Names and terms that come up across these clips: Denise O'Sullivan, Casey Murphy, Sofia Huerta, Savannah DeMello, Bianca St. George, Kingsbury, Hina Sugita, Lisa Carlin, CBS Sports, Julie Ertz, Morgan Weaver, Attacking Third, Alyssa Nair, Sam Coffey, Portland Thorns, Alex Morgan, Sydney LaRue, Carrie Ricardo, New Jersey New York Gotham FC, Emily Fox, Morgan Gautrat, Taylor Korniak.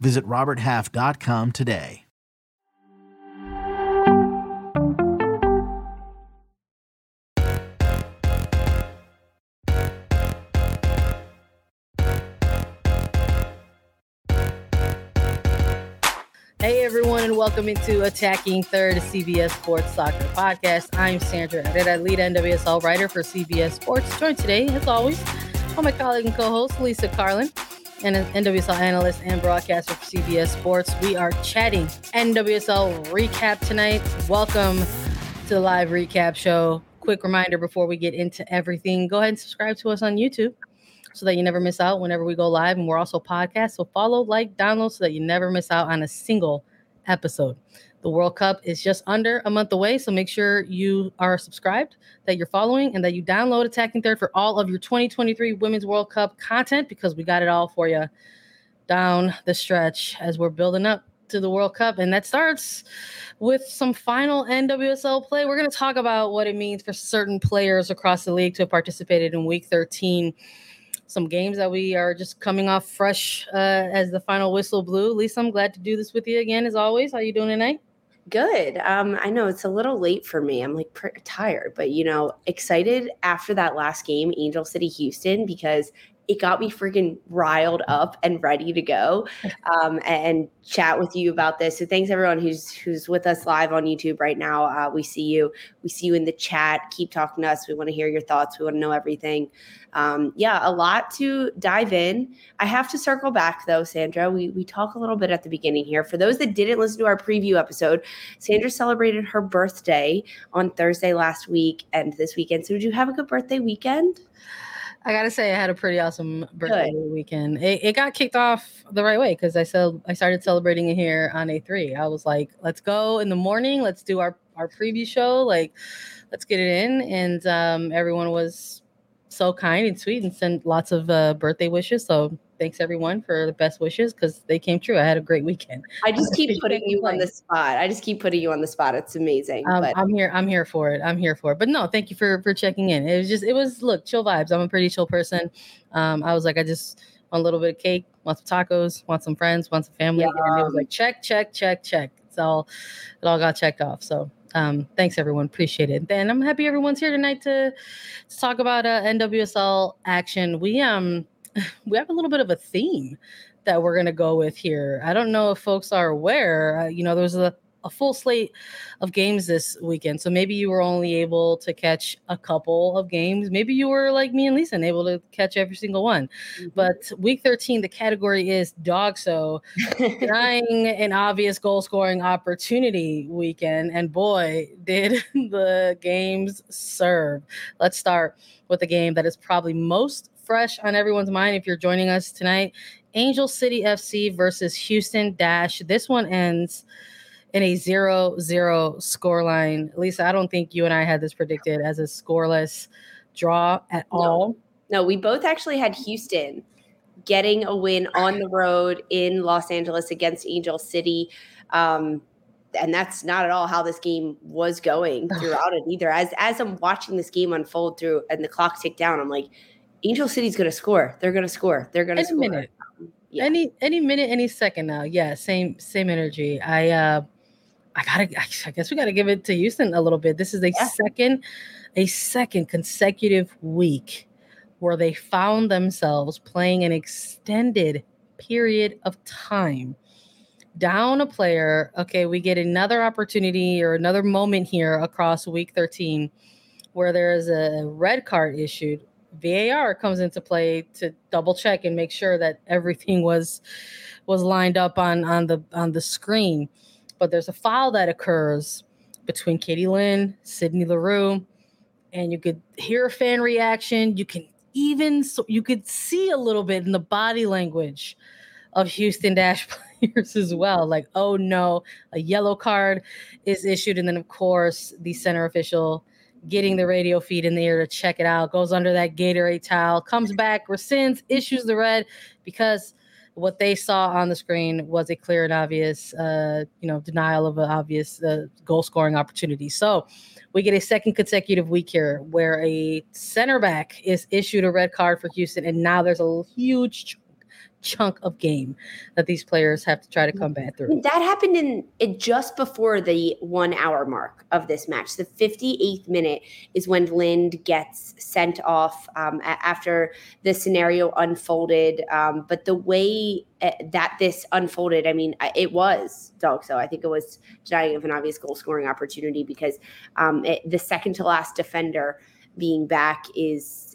Visit roberthalf.com today. Hey everyone, and welcome into Attacking Third, a CBS Sports Soccer podcast. I'm Sandra Herrera, lead NWSL writer for CBS Sports. Joined today, as always, by my colleague and co-host Lisa Carlin, and an NWSL analyst and broadcaster for CBS Sports. We are chatting NWSL recap tonight. Welcome to the live recap show. Quick reminder before we get into everything, go ahead and subscribe to us on YouTube, so that you never miss out whenever we go live. And we're also podcast, so follow, like, download, so that you never miss out on a single episode. The World Cup is just under a month away, so make sure you are subscribed, that you're following, and that you download Attacking Third for all of your 2023 Women's World Cup content, because we got it all for you down the stretch as we're building up to the World Cup. And that starts with some final NWSL play. We're going to talk about what it means for certain players across the league to have participated in Week 13. Some games that we are just coming off fresh as the final whistle blew. Lisa, I'm glad to do this with you again, as always. How are you doing tonight? Good. I know it's a little late for me. I'm like tired, but you know, excited after that last game, Angel City, Houston, because it got me freaking riled up and ready to go and chat with you about this. So thanks everyone who's with us live on YouTube right now. We see you. We see you in the chat. Keep talking to us. We want to hear your thoughts. We want to know everything. A lot to dive in. I have to circle back though, Sandra. We talk a little bit at the beginning here. For those that didn't listen to our preview episode, Sandra celebrated her birthday on Thursday last week and this weekend. So did you have a good birthday weekend? I got to say, I had a pretty awesome birthday weekend. It got kicked off the right way because I started celebrating it here on A3. I was like, let's go in the morning. Let's do our preview show. Like, let's get it in. And everyone was so kind and sweet and sent lots of birthday wishes. So thanks, everyone, for the best wishes because they came true. I had a great weekend. I just keep putting you on the spot. It's amazing. But I'm here for it. But no, thank you for checking in. It was look, chill vibes. I'm a pretty chill person. I was like, I just want a little bit of cake, want some tacos, want some friends, want some family. Yeah. And it was like, check. It all got checked off. So thanks, everyone. Appreciate it. And I'm happy everyone's here tonight to talk about NWSL action. We have a little bit of a theme that we're going to go with here. I don't know if folks are aware, there was a full slate of games this weekend. So maybe you were only able to catch a couple of games. Maybe you were like me and Lisa and able to catch every single one. Mm-hmm. But week 13, the category is Dogso, denying an obvious goal scoring opportunity weekend. And boy, did the games serve. Let's start with the game that is probably most fresh on everyone's mind if you're joining us tonight. Angel City FC versus Houston Dash. This one ends in a 0-0 scoreline. Lisa, I don't think you and I had this predicted as a scoreless draw at all. No, we both actually had Houston getting a win on the road in Los Angeles against Angel City. And that's not at all how this game was going throughout it either. As I'm watching this game unfold through and the clock tick down, I'm like, Angel City's going to score. They're going to score. They're going to score. Minute. Yeah. Any minute, any second now. Yeah, same energy. I guess we gotta give it to Houston a little bit. This is a second consecutive week where they found themselves playing an extended period of time down a player. Okay, we get another opportunity or another moment here across week 13 where there is a red card issued. VAR comes into play to double check and make sure that everything was lined up on the screen. But there's a foul that occurs between Katie Lund, Sydney LaRue, and you could hear a fan reaction. You could see a little bit in the body language of Houston Dash players as well. Like, oh no, a yellow card is issued. And then of course the center official getting the radio feed in the air to check it out, goes under that Gatorade towel, comes back, rescinds, issues the red because what they saw on the screen was a clear and obvious, denial of an obvious goal-scoring opportunity. So we get a second consecutive week here where a center back is issued a red card for Houston, and now there's a huge chunk of game that these players have to try to combat through. That happened just before the 1 hour mark of this match. The 58th minute is when Lind gets sent off after the scenario unfolded. But the way that this unfolded, I mean, it was dog. So I think it was denying of an obvious goal scoring opportunity because the second to last defender being back is,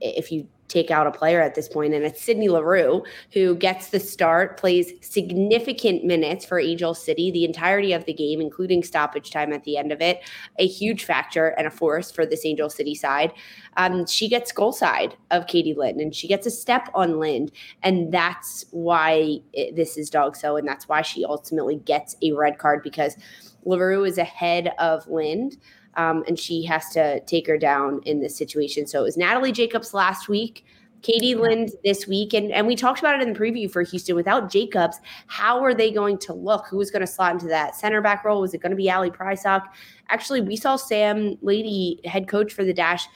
if you take out a player at this point, and it's Sydney LaRue who gets the start, plays significant minutes for Angel City, the entirety of the game, including stoppage time at the end of it, a huge factor and a force for this Angel City side. She gets goal side of Katie Lund, and she gets a step on Lund, and that's why this is dog so, and that's why she ultimately gets a red card because LaRue is ahead of Lund. And she has to take her down in this situation. So it was Natalie Jacobs last week, Katie Lund this week. And we talked about it in the preview for Houston. Without Jacobs, how are they going to look? Who is going to slot into that center back role? Was it going to be Allie Prysock? Actually, we saw Sam Lady, head coach for the Dash,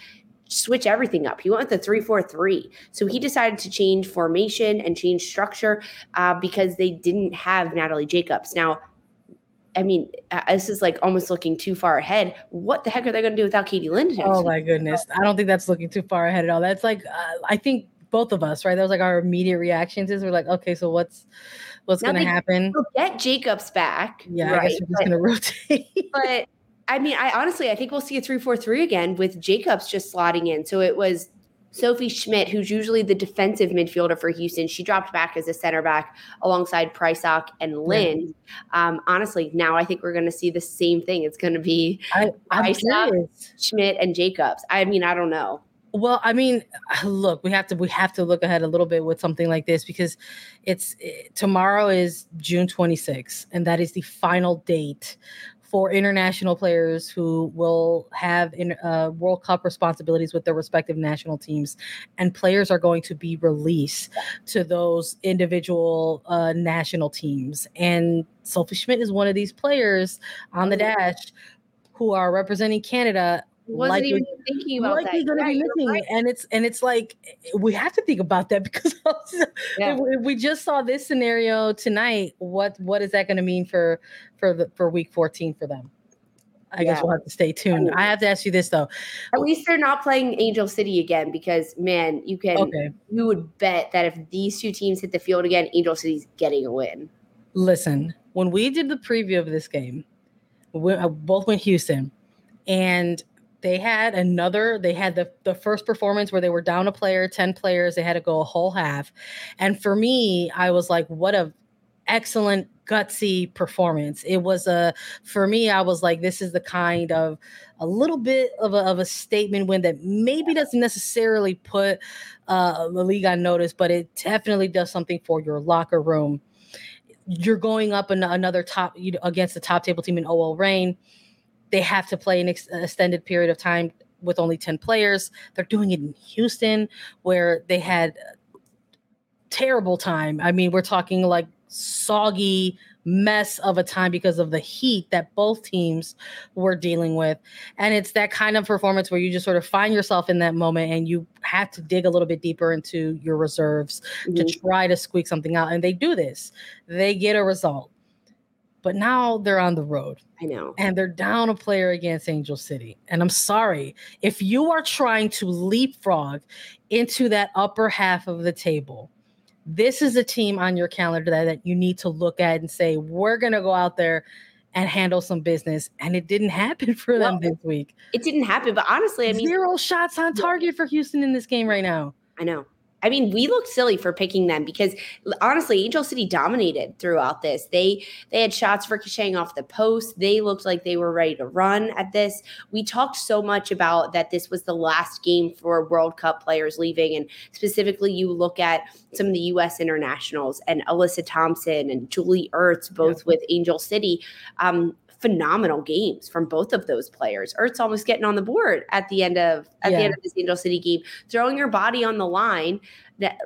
switch everything up. He went with the 3-4-3. So he decided to change formation and change structure because they didn't have Natalie Jacobs. Now, I mean, this is like almost looking too far ahead. What the heck are they going to do without Katie Lund? Oh, my goodness. I don't think that's looking too far ahead at all. That's like, I think both of us, right? That was like our immediate reactions is we're like, okay, so what's going to happen? Get Jacobs back. Yeah, right? I guess we're just going to rotate. But, I mean, I think we'll see a 3-4-3 again with Jacobs just slotting in. So it was Sophie Schmidt, who's usually the defensive midfielder for Houston. She dropped back as a center back alongside Prysock and Lynn. Honestly, now I think we're going to see the same thing. It's going to be Prysock, Schmidt, and Jacobs. I mean, I don't know. Well, I mean, look, we have to look ahead a little bit with something like this because tomorrow is June 26th, and that is the final date for international players who will have World Cup responsibilities with their respective national teams, and players are going to be released to those individual national teams. And Sophie Schmidt is one of these players on the Dash who are representing Canada. Wasn't even thinking about that. And it's like we have to think about that because if we just saw this scenario tonight, what is that going to mean for week 14 for them? I guess we'll have to stay tuned. I have to ask you this though: at least they're not playing Angel City again, because man, you would bet that if these two teams hit the field again, Angel City's getting a win. Listen, when we did the preview of this game, we both went Houston, and They had the first performance where they were down a player, 10 players. They had to go a whole half. And for me, I was like, what a excellent gutsy performance. It was I was like, this is the kind of a little bit of a statement win that maybe doesn't necessarily put the league on notice, but it definitely does something for your locker room. You're going up another against the top table team in OL Reign. They have to play an extended period of time with only 10 players. They're doing it in Houston where they had terrible time. I mean, we're talking like soggy mess of a time because of the heat that both teams were dealing with. And it's that kind of performance where you just sort of find yourself in that moment and you have to dig a little bit deeper into your reserves to try to squeak something out. And they do this. They get a result. But now they're on the road. I know. And they're down a player against Angel City. And I'm sorry. If you are trying to leapfrog into that upper half of the table, this is a team on your calendar that you need to look at and say, we're going to go out there and handle some business. And it didn't happen for them this week. It didn't happen. But honestly, I mean, 0 shots on target for Houston in this game right now. I know. I mean, we look silly for picking them because honestly, Angel City dominated throughout this. They had shots ricocheting off the post. They looked like they were ready to run at this. We talked so much about that this was the last game for World Cup players leaving. And specifically, you look at some of the U.S. internationals and Alyssa Thompson and Julie Ertz, both with Angel City. Phenomenal games from both of those players. Ertz almost getting on the board at the end of this Angel City game, throwing your body on the line,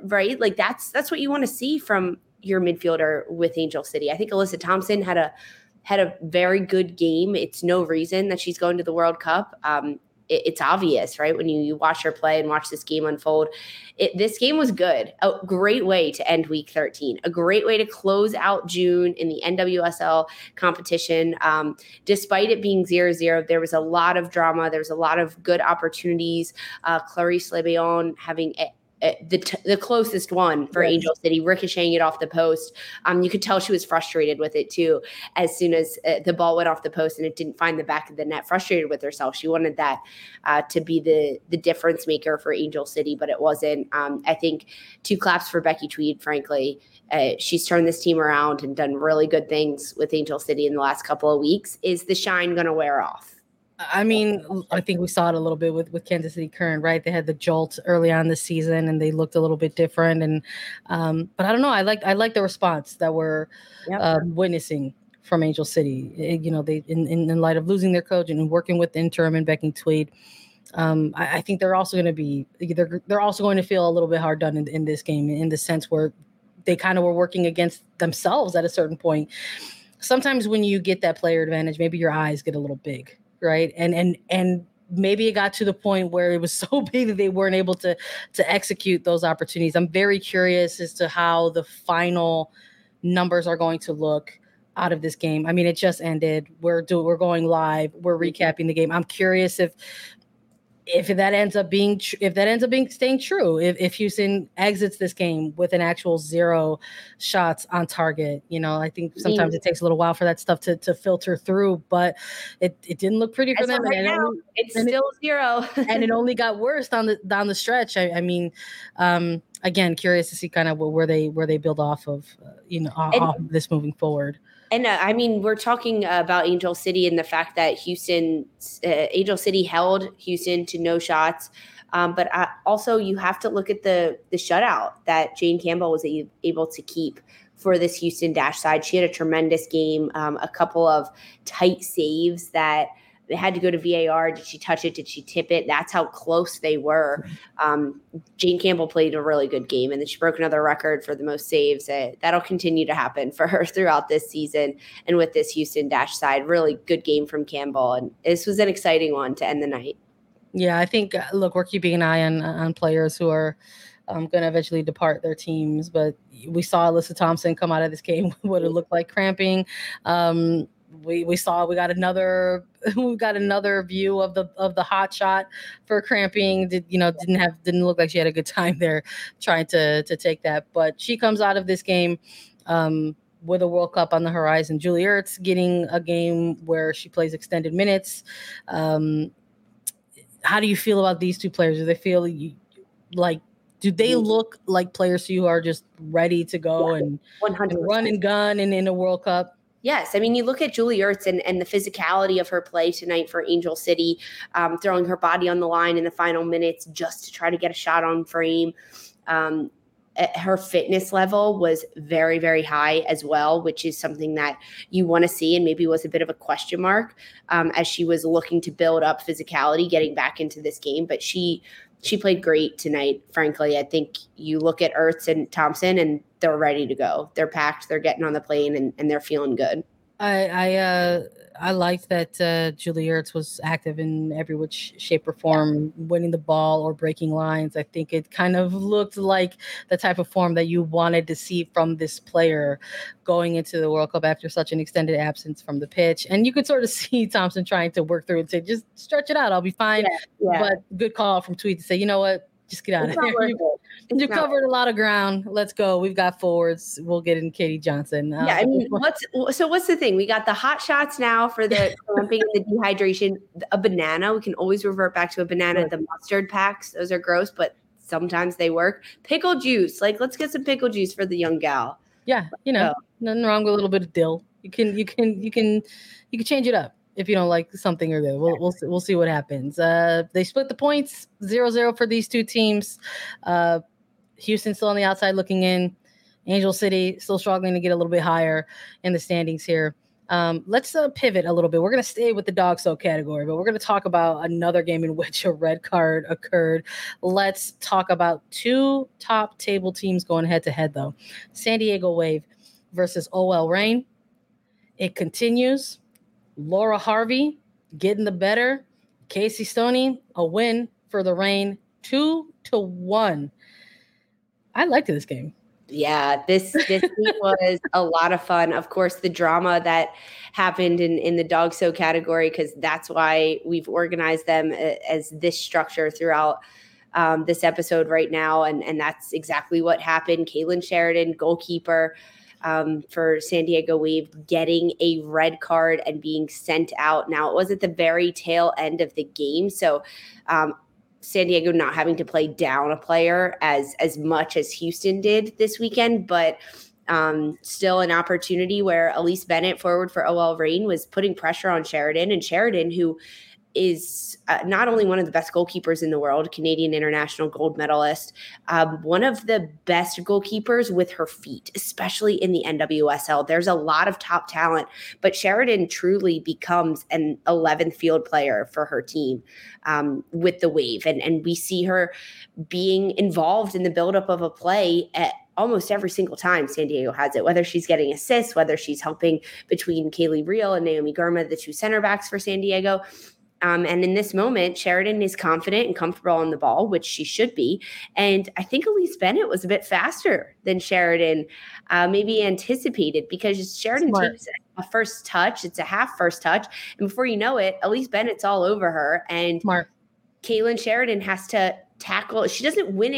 right? Like that's what you want to see from your midfielder with Angel City. I think Alyssa Thompson had a very good game. It's no reason that she's going to the World Cup. It's obvious, right? When you watch her play and watch this game unfold, this game was good. A great way to end week 13, a great way to close out June in the NWSL competition. Despite it being 0-0, there was a lot of drama. There was a lot of good opportunities. Clarice LeBeon having the closest one for Angel City, ricocheting it off the post. You could tell she was frustrated with it too. As soon as the ball went off the post and it didn't find the back of the net, frustrated with herself. She wanted that to be the difference maker for Angel City, but it wasn't. I think 2 claps for Becky Tweed, frankly. She's turned this team around and done really good things with Angel City in the last couple of weeks. Is the shine going to wear off? I mean, I think we saw it a little bit with Kansas City Current, right? They had the jolt early on this season, and they looked a little bit different. And but I don't know. I like the response that we're witnessing from Angel City. You know, they in light of losing their coach and working with interim and Becky Tweed, I think they're also going to be they're also going to feel a little bit hard done in this game, in the sense where they kind of were working against themselves at a certain point. Sometimes when you get that player advantage, maybe your eyes get a little big. Right. And maybe it got to the point where it was so big that they weren't able to execute those opportunities. I'm very curious as to how the final numbers are going to look out of this game. I mean, it just ended. We're going live. We're recapping the game. I'm curious if that ends up staying true. If Houston exits this game with an actual 0 shots on target, you know, I think sometimes it takes a little while for that stuff to filter through. But it didn't look pretty for them. Right now, it's still 0, and it only got worse down the stretch. I mean, again, curious to see kind of where they build off of, off of this moving forward. And I mean, we're talking about Angel City and the fact that Angel City held Houston to 0 shots. But also you have to look at the shutout that Jane Campbell was able to keep for this Houston Dash side. She had a tremendous game, a couple of tight saves that they had to go to VAR. Did she touch it? Did she tip it? That's how close they were. Jane Campbell played a really good game, and then she broke another record for the most saves. That'll continue to happen for her throughout this season. And with this Houston Dash side, really good game from Campbell. And this was an exciting one to end the night. Yeah, I think, look, we're keeping an eye on players who are going to eventually depart their teams. But we saw Alyssa Thompson come out of this game with what it looked like cramping. We got another view of the hot shot for cramping. Didn't look like she had a good time there trying to take that. But she comes out of this game with a World Cup on the horizon. Julie Ertz getting a game where she plays extended minutes. How do you feel about these two players? Do they feel like? Do they look like players who are just ready to go and run and gun and in a World Cup? Yes. I mean, you look at Julie Ertz and the physicality of her play tonight for Angel City, throwing her body on the line in the final minutes just to try to get a shot on frame. Her fitness level was very, very high as well, which is something that you want to see and maybe was a bit of a question mark as she was looking to build up physicality, getting back into this game. But she played great tonight, frankly. I think you look at Ertz and Thompson, and they're ready to go. They're packed, they're getting on the plane, and they're feeling good. I liked that Julie Ertz was active in every which shape or form, winning the ball or breaking lines. I think it kind of looked like the type of form that you wanted to see from this player going into the World Cup after such an extended absence from the pitch. And you could sort of see Thompson trying to work through it to just stretch it out. I'll be fine. Yeah. But good call from Tweed to say, you know what? Just get out of here. You covered a lot of ground. Let's go. We've got forwards. We'll get in Katie Johnson. Yeah, I mean, what's the thing? We got the hot shots now for the clumping and the dehydration. A banana. We can always revert back to a banana. The mustard packs. Those are gross, but sometimes they work. Pickle juice. Like, let's get some pickle juice for the young gal. Yeah, you know, nothing wrong with a little bit of dill. You can change it up. If you don't like something or the other, we'll see what happens. They split the points 0-0 for these two teams. Houston still on the outside looking in. Angel City still struggling to get a little bit higher in the standings here. Let's pivot a little bit. We're going to stay with the dog so category, but we're going to talk about another game in which a red card occurred. Let's talk about two top table teams going head to head though. San Diego Wave versus OL Reign. It continues. Laura Harvey getting the better. Casey Stoney, a win for the Reign, 2-1. I liked this game. Yeah, this was a lot of fun. Of course, the drama that happened in the dog show category, because that's why we've organized them as this structure throughout this episode right now. And that's exactly what happened. Kailen Sheridan, goalkeeper, for San Diego Wave, getting a red card and being sent out. Now, it was at the very tail end of the game. So San Diego not having to play down a player as much as Houston did this weekend, but still an opportunity where Elise Bennett, forward for OL Reign, was putting pressure on Sheridan. And Sheridan, who is not only one of the best goalkeepers in the world, Canadian international gold medalist, one of the best goalkeepers with her feet, especially in the NWSL. There's a lot of top talent, but Sheridan truly becomes an 11th field player for her team with the Wave. And we see her being involved in the buildup of a play at almost every single time San Diego has it, whether she's getting assists, whether she's helping between Kaylee Real and Naomi Gurma, the two center backs for San Diego. And in this moment, Sheridan is confident and comfortable on the ball, which she should be. And I think Elise Bennett was a bit faster than Sheridan maybe anticipated, because Sheridan takes a first touch. It's a half first touch. And before you know it, Elise Bennett's all over her. And Kailen Sheridan has to tackle. She doesn't win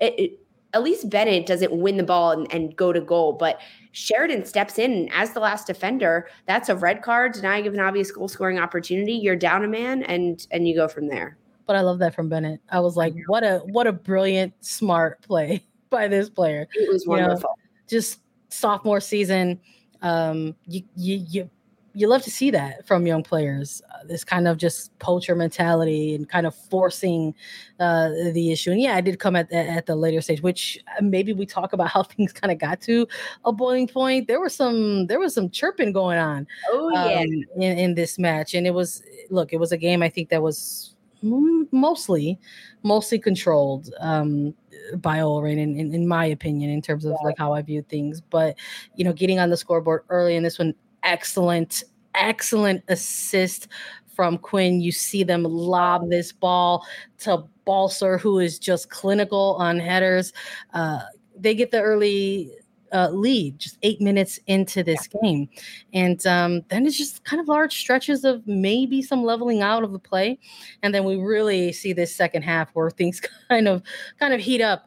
it. Elise Bennett doesn't win the ball and go to goal, but Sheridan steps in, and as the last defender, that's a red card, denying of an obvious goal-scoring opportunity. You're down a man, and you go from there. But I love that from Bennett. I was like, what a brilliant, smart play by this player. It was wonderful. You know, just sophomore season, you love to see that from young players, this kind of just poacher mentality and kind of forcing the issue. And yeah, I did come at the later stage, which maybe we talk about how things kind of got to a boiling point. There was some chirping going on in this match. And it was a game I think that was mostly controlled by OL Reign, in my opinion, in terms of like how I viewed things. But, you know, getting on the scoreboard early in this one, excellent assist from Quinn. You see them lob this ball to Balcer, who is just clinical on headers. They get the early lead just 8 minutes into this game. And then it's just kind of large stretches of maybe some leveling out of the play. And then we really see this second half where things kind of heat up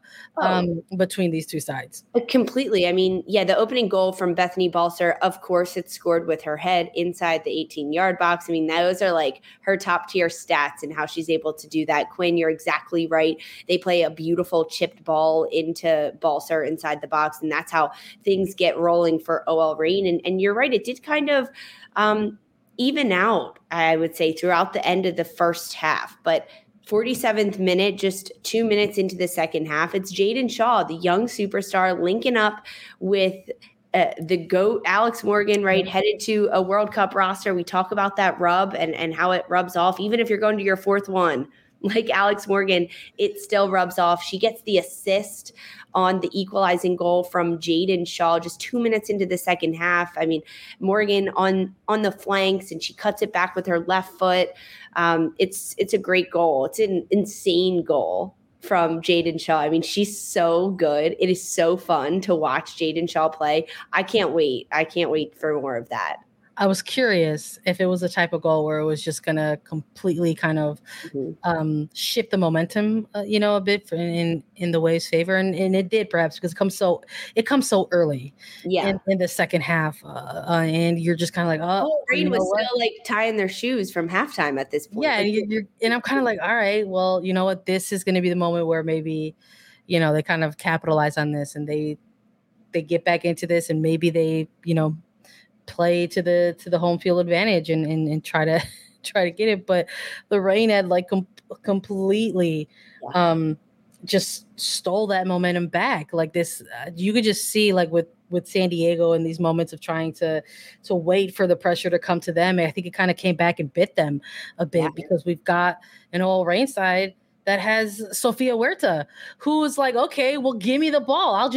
between these two sides. Completely. I mean, the opening goal from Bethany Balcer, of course, it's scored with her head inside the 18-yard box. I mean, those are like her top-tier stats and how she's able to do that. Quinn, you're exactly right. They play a beautiful chipped ball into Balcer inside the box, and that's how things get rolling for OL Reign. And you're right, it did kind of even out, I would say, throughout the end of the first half. But 47th minute, just 2 minutes into the second half, it's Jaedyn Shaw, the young superstar, linking up with the GOAT, Alex Morgan, right, headed to a World Cup roster. We talk about that rub and how it rubs off, even if you're going to your fourth one. like Alex Morgan, it still rubs off. She gets the assist on the equalizing goal from Jaedyn Shaw just 2 minutes into the second half. I mean, Morgan on the flanks, and she cuts it back with her left foot. It's a great goal. It's an insane goal from Jaedyn Shaw. I mean, she's so good. It is so fun to watch Jaedyn Shaw play. I can't wait. I can't wait for more of that. I was curious if it was the type of goal where it was just going to completely kind of shift the momentum, a bit in the Wave's favor. And it did, perhaps, because it comes so early in the second half. And you're just kind of like, oh, Reign was still like tying their shoes from halftime at this point. Yeah. And, and I'm kind of like, all right, well, you know what? This is going to be the moment where maybe, they kind of capitalize on this and they get back into this, and maybe they, play to the home field advantage and try to get it. But the Reign had like completely just stole that momentum back. Like this, you could just see like with San Diego in these moments of trying to wait for the pressure to come to them. And I think it kind of came back and bit them a bit because we've got an OL Reign side that has Sofia Huerta, who is like, okay, well, give me the ball. I'll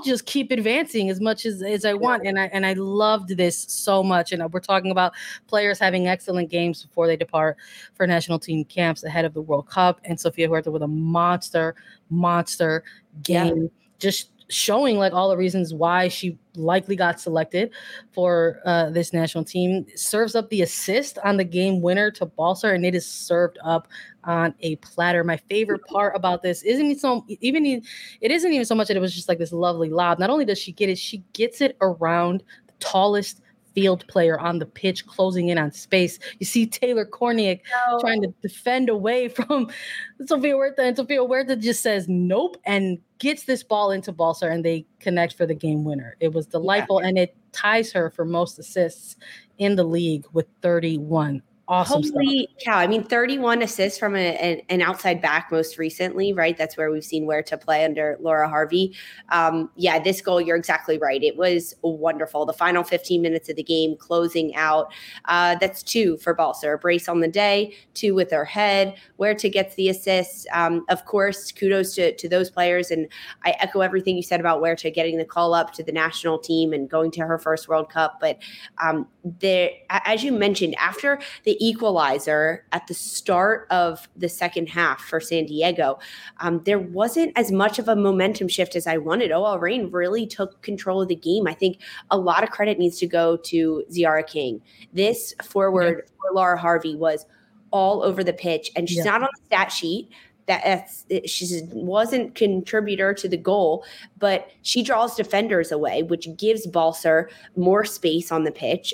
just keep advancing as much as I want. And I loved this so much. And we're talking about players having excellent games before they depart for national team camps ahead of the World Cup. And Sofia Huerta with a monster game, just showing like all the reasons why she likely got selected for this national team. Serves up the assist on the game winner to Balcer, and it is served up on a platter. My favorite part about this isn't even so much that it was just like this lovely lob. Not only does she get it, she gets it around the tallest field player on the pitch, closing in on space. You see Taylor Korniak trying to defend away from Sofia Huerta, and Sofia Huerta just says nope and gets this ball into Balcer, and they connect for the game winner. It was delightful, and it ties her for most assists in the league with 31. Awesome. Holy cow. I mean, 31 assists from an outside back most recently, right? That's where we've seen Huerta play under Laura Harvey. This goal, you're exactly right. It was wonderful. The final 15 minutes of the game closing out. That's two for Balcer. A brace on the day, two with her head. Huerta gets the assist. Of course, kudos to those players. And I echo everything you said about Huerta getting the call up to the national team and going to her first World Cup. But as you mentioned, after the equalizer at the start of the second half for San Diego, there wasn't as much of a momentum shift as I wanted. OL Reign really took control of the game. I think a lot of credit needs to go to Ziara King. This forward for Laura Harvey was all over the pitch, and she's not on the stat sheet. She wasn't a contributor to the goal, but she draws defenders away, which gives Balcer more space on the pitch.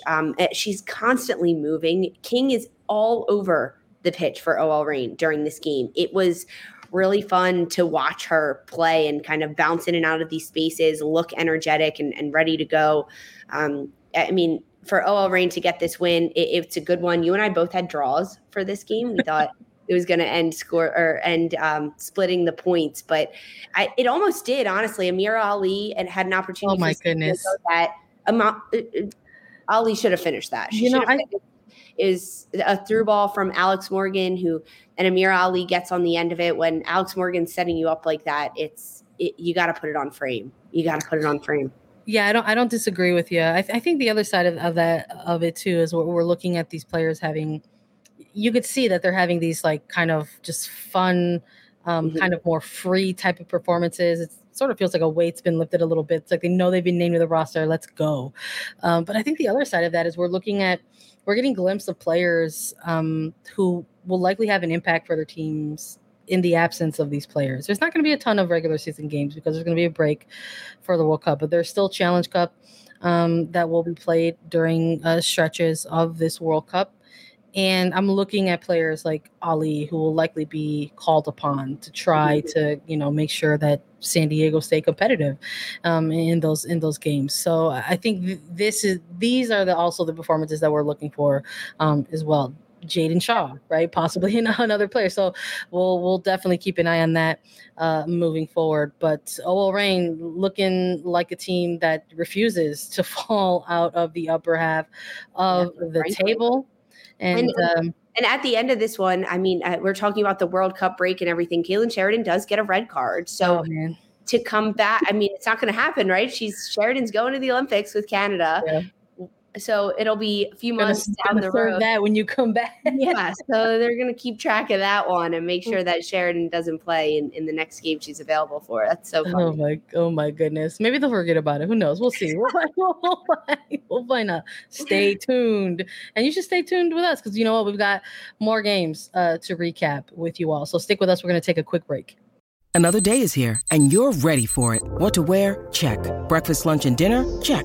She's constantly moving. King is all over the pitch for OL Reign during this game. It was really fun to watch her play and kind of bounce in and out of these spaces, look energetic and ready to go. For OL Reign to get this win, it's a good one. You and I both had draws for this game. We thought – it was going to end splitting the points, but it almost did, honestly. Amirah Ali and had an opportunity. Oh my goodness! That Ali should have finished that. Is a through ball from Alex Morgan, and Amirah Ali gets on the end of it. When Alex Morgan's setting you up like that, you got to put it on frame. You got to put it on frame. Yeah, I don't disagree with you. I think the other side of it too is what we're looking at these players having. You could see that they're having these like kind of just fun, kind of more free type of performances. It sort of feels like a weight's been lifted a little bit. It's like they know they've been named to the roster. Let's go. But I think the other side of that is we're getting glimpses of players who will likely have an impact for their teams in the absence of these players. There's not going to be a ton of regular season games because there's going to be a break for the World Cup, but there's still Challenge Cup that will be played during stretches of this World Cup. And I'm looking at players like Ali, who will likely be called upon to try to, make sure that San Diego stay competitive in those games. So I think these are also the performances that we're looking for as well. Jaedyn Shaw, right? Possibly another player. So we'll definitely keep an eye on that moving forward. But OL Reign looking like a team that refuses to fall out of the upper half of the table. And And at the end of this one, I mean, we're talking about the World Cup break and everything. Kailen Sheridan does get a red card. So to come back, I mean, it's not going to happen, right? Sheridan's going to the Olympics with Canada. Yeah. So it'll be a few months down the road. That when you come back. Yeah. So they're going to keep track of that one and make sure that Sheridan doesn't play in the next game she's available for. That's so funny. Oh my goodness. Maybe they'll forget about it. Who knows? We'll see. We'll find out. Stay tuned. And you should stay tuned with us because you know what? We've got more games to recap with you all. So stick with us. We're going to take a quick break. Another day is here and you're ready for it. What to wear? Check. Breakfast, lunch, and dinner? Check.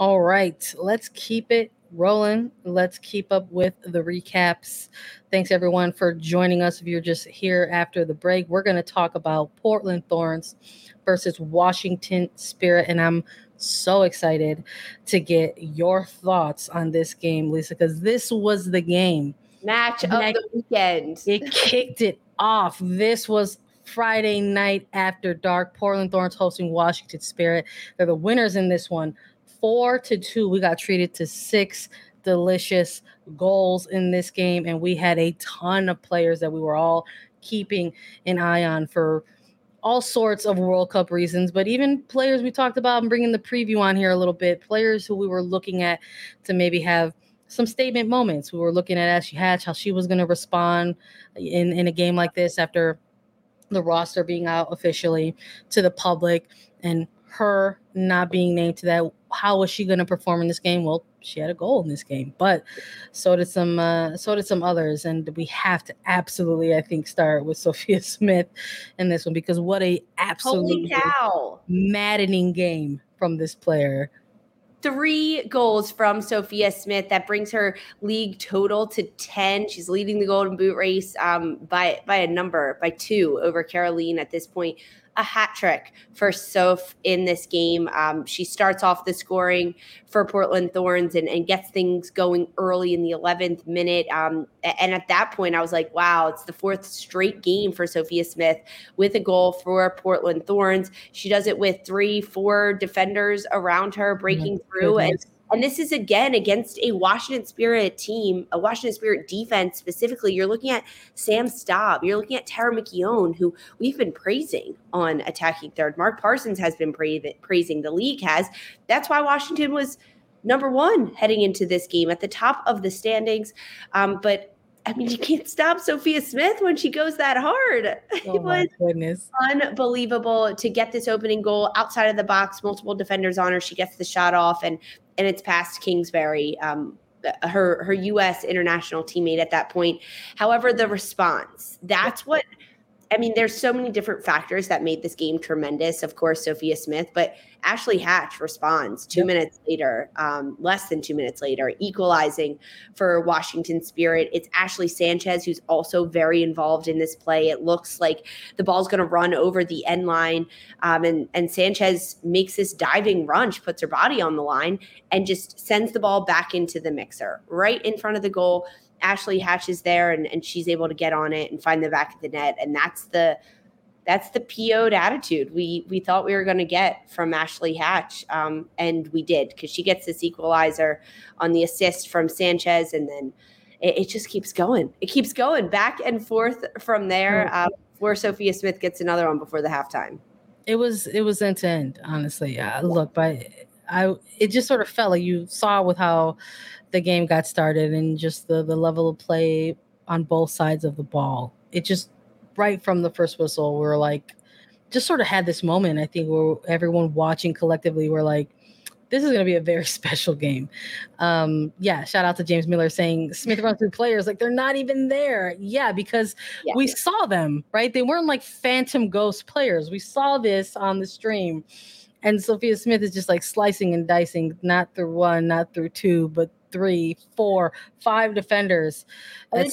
All right, let's keep it rolling. Let's keep up with the recaps. Thanks, everyone, for joining us. If you're just here after the break, we're going to talk about Portland Thorns versus Washington Spirit, and I'm so excited to get your thoughts on this game, Lisa, because this was the game. Match of the weekend. It kicked it off. This was Friday night after dark. Portland Thorns hosting Washington Spirit. They're the winners in this one. 4-2, we got treated to 6 delicious goals in this game, and we had a ton of players that we were all keeping an eye on for all sorts of World Cup reasons, but even players we talked about and bringing the preview on here a little bit, players who we were looking at to maybe have some statement moments. We were looking at Ashley Hatch, how she was going to respond in a game like this after the roster being out officially to the public and her not being named to that. How was she going to perform in this game? Well, she had a goal in this game, but so did some others. And we have to absolutely, I think, start with Sophia Smith in this one because what a absolutely maddening game from this player. 3 goals from Sophia Smith. That brings her league total to 10. She's leading the Golden Boot race by a number, by 2 over Caroline at this point. A hat trick for Soph in this game. She starts off the scoring for Portland Thorns and gets things going early in the 11th minute. And at that point, I was like, wow, it's the 4th straight game for Sophia Smith with a goal for Portland Thorns. She does it with 3-4 defenders around her breaking through. And this is, again, against a Washington Spirit team, a Washington Spirit defense specifically. You're looking at Sam Staub. You're looking at Tara McKeown, who we've been praising on Attacking Third. Mark Parsons has been praising. The league has. That's why Washington was number 1 heading into this game at the top of the standings. But, I mean, you can't stop Sophia Smith when she goes that hard. Oh, my goodness. Unbelievable to get this opening goal outside of the box, multiple defenders on her. She gets the shot off, and it's past Kingsbury, her U.S. international teammate at that point. However, the response, that's what – I mean, there's so many different factors that made this game tremendous. Of course, Sophia Smith, but Ashley Hatch responds 2 minutes later, less than 2 minutes later, equalizing for Washington Spirit. It's Ashley Sanchez, who's also very involved in this play. It looks like the ball's going to run over the end line, and Sanchez makes this diving run. She puts her body on the line and just sends the ball back into the mixer right in front of the goal. Ashley Hatch is there, and she's able to get on it and find the back of the net, and that's the PO'd attitude we thought we were going to get from Ashley Hatch, and we did because she gets this equalizer on the assist from Sanchez, and then it just keeps going. It keeps going back and forth from there before Sophia Smith gets another one before the halftime. It was end to end, honestly. It just sort of felt like you saw with how the game got started and just the level of play on both sides of the ball. It just right from the first whistle, we were like, just sort of had this moment, I think, where everyone watching collectively were like, this is going to be a very special game. Yeah, shout out to James Miller saying Smith runs through players like they're not even there. Yeah, because we saw them, right? They weren't like phantom ghost players. We saw this on the stream. And Sophia Smith is just like slicing and dicing, not through one, not through two, but 3, 4, 5 defenders. And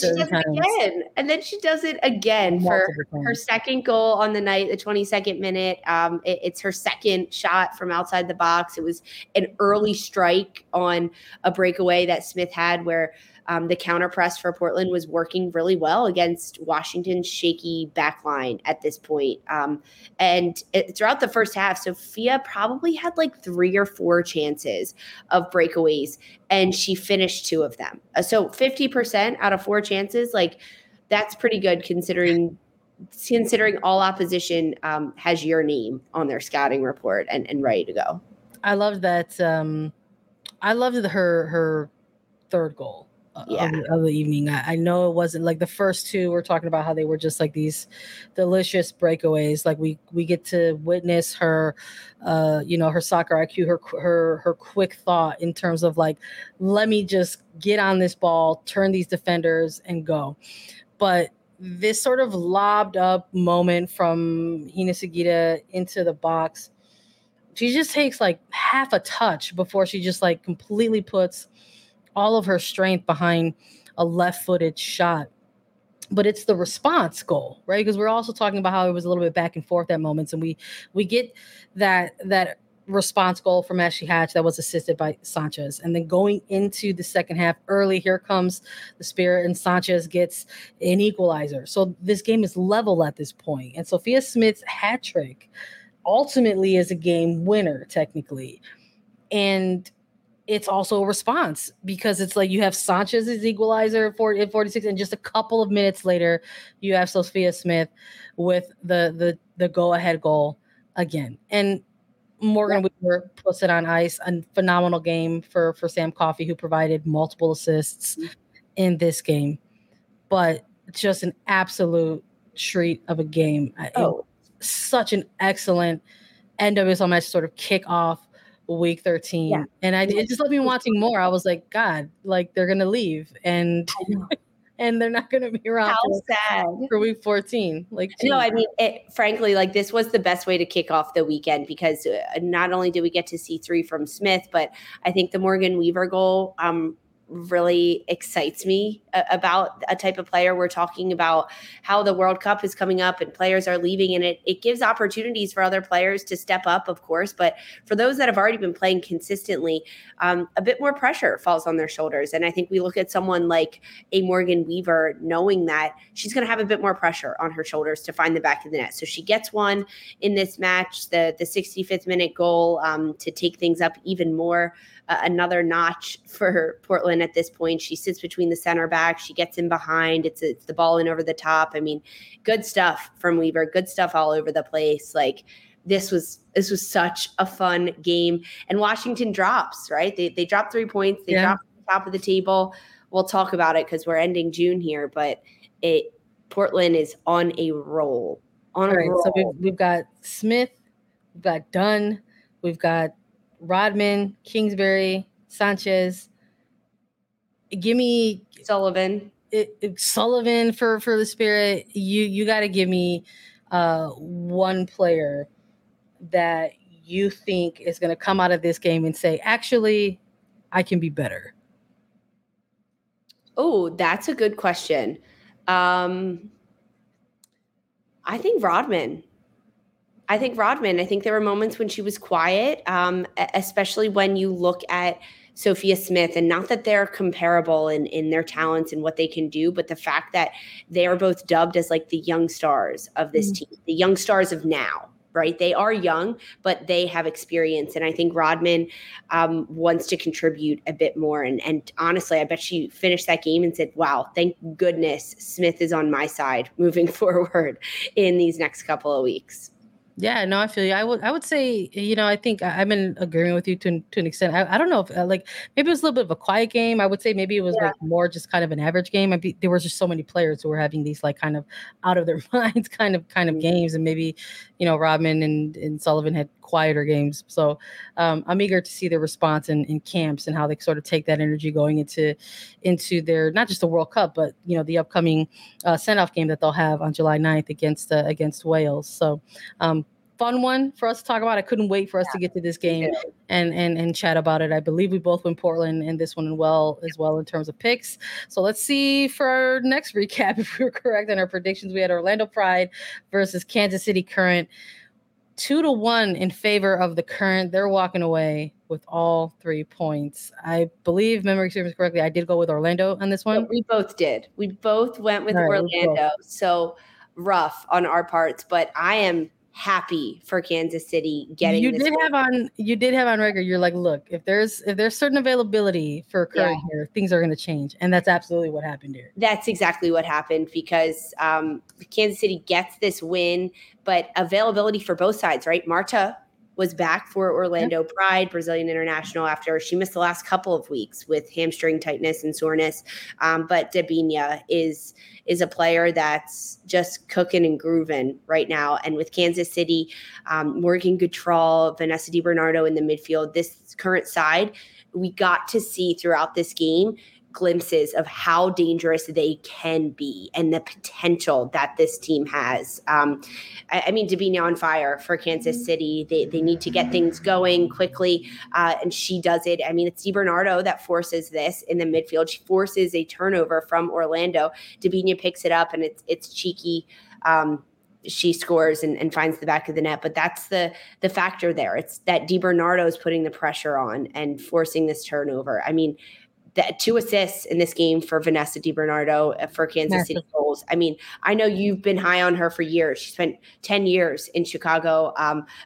then she does it again. For her second goal on the night, the 22nd minute. It's her second shot from outside the box. It was an early strike on a breakaway that Smith had where the counter press for Portland was working really well against Washington's shaky back line at this point. And throughout the first half, Sophia probably had like 3 or 4 chances of breakaways, and she finished 2 of them. So 50% out of 4 chances, like that's pretty good considering all opposition has your name on their scouting report and ready to go. I loved that. I loved her third goal. Yeah. Of the evening. I know it wasn't like the first 2 we're talking about how they were just like these delicious breakaways. Like we get to witness her, her soccer IQ, her quick thought in terms of like, let me just get on this ball, turn these defenders and go. But this sort of lobbed up moment from Hina Sugita into the box, she just takes like half a touch before she just like completely puts all of her strength behind a left-footed shot. But it's the response goal, right? Because we're also talking about how it was a little bit back and forth at moments, and we get that response goal from Ashley Hatch that was assisted by Sanchez. And then going into the second half early, here comes the Spirit, and Sanchez gets an equalizer. So this game is level at this point. And Sophia Smith's hat trick ultimately is a game winner, technically. And it's also a response because it's like you have Sanchez's equalizer at 46, and just a couple of minutes later, you have Sophia Smith with the go-ahead goal again. And Morgan Weaver puts it on ice. A phenomenal game for Sam Coffey, who provided multiple assists in this game. But just an absolute treat of a game. Oh. Such an excellent NWSL match sort of kick off week 13. Yeah. And it just left me wanting more. I was like, God, like they're going to leave and they're not going to be around for week 14. Like, geez. No, I mean, frankly, like this was the best way to kick off the weekend because not only did we get to see 3 from Smith, but I think the Morgan Weaver goal, really excites me about a type of player. We're talking about how the World Cup is coming up and players are leaving, and it gives opportunities for other players to step up, of course, but for those that have already been playing consistently, a bit more pressure falls on their shoulders. And I think we look at someone like a Morgan Weaver knowing that she's going to have a bit more pressure on her shoulders to find the back of the net. So she gets one in this match, the 65th minute goal to take things up even more. Another notch for Portland at this point. She sits between the center back. She gets in behind. It's the ball in over the top. I mean, good stuff from Weaver. Good stuff all over the place. Like this was such a fun game. And Washington drops, right? They dropped 3 points. They dropped the top of the table. We'll talk about it because we're ending June here. But Portland is on a roll. On a roll. So we've got Smith. We've got Dunn. We've got Rodman, Kingsbury, Sanchez. Give me Sullivan. Sullivan for the Spirit. You got to give me one player that you think is going to come out of this game and say, actually, I can be better. Oh, that's a good question. I think Rodman. I think there were moments when she was quiet, especially when you look at Sophia Smith, and not that they're comparable in their talents and what they can do, but the fact that they are both dubbed as like the young stars of this team, the young stars of now, right? They are young, but they have experience. And I think Rodman wants to contribute a bit more. And honestly, I bet she finished that game and said, wow, thank goodness Smith is on my side moving forward in these next couple of weeks. Yeah, no, I feel you. I would say, you know, I think I'm in agreement with you to an extent. I don't know if like maybe it was a little bit of a quiet game. I would say maybe it was like more just kind of an average game. There was just so many players who were having these like kind of out of their minds kind of games, and maybe, you know, Rodman and Sullivan had quieter games. So I'm eager to see their response in camps and how they sort of take that energy going into their, not just the World Cup, but, you know, the upcoming send-off game that they'll have on July 9th against Wales. So fun one for us to talk about. I couldn't wait for us to get to this game and chat about it. I believe we both win Portland and this one as well in terms of picks. So let's see for our next recap if we were correct in our predictions. We had Orlando Pride versus Kansas City Current, 2-1 in favor of the Current. They're walking away with all 3 points. I believe, memory serves correctly, I did go with Orlando on this one. No, we both did. We both went with Orlando. So rough on our parts, but I am happy for Kansas City getting. You did have on record. You're like, look, if there's certain availability for Current here, things are going to change, and that's absolutely what happened here. That's exactly what happened because Kansas City gets this win, but availability for both sides, right? Marta was back for Orlando Pride, Brazilian international, after she missed the last couple of weeks with hamstring tightness and soreness. But Debinha is a player that's just cooking and grooving right now. And with Kansas City, Morgan Gautrat, Vanessa Di Bernardo in the midfield, this Current side, we got to see throughout this game glimpses of how dangerous they can be and the potential that this team has. I mean, Debinha on fire for Kansas City. They need to get things going quickly, and she does it. I mean, it's Di Bernardo that forces this in the midfield. She forces a turnover from Orlando. Debinha picks it up, and it's cheeky. She scores and finds the back of the net, but that's the factor there. It's that Di Bernardo is putting the pressure on and forcing this turnover. I mean, that 2 assists in this game for Vanessa Di Bernardo for Kansas City goals. I mean, I know you've been high on her for years. She spent 10 years in Chicago,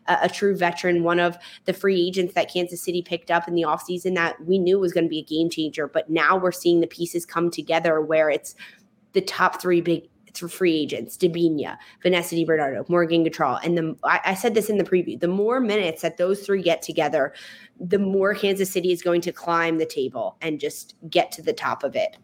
a true veteran, one of the free agents that Kansas City picked up in the offseason that we knew was going to be a game changer. But now we're seeing the pieces come together where it's the top 3 big free agents, Debinha, Vanessa Di Bernardo, Morgan Gautrat. And I said this in the preview, the more minutes that those 3 get together, the more Kansas City is going to climb the table and just get to the top of it.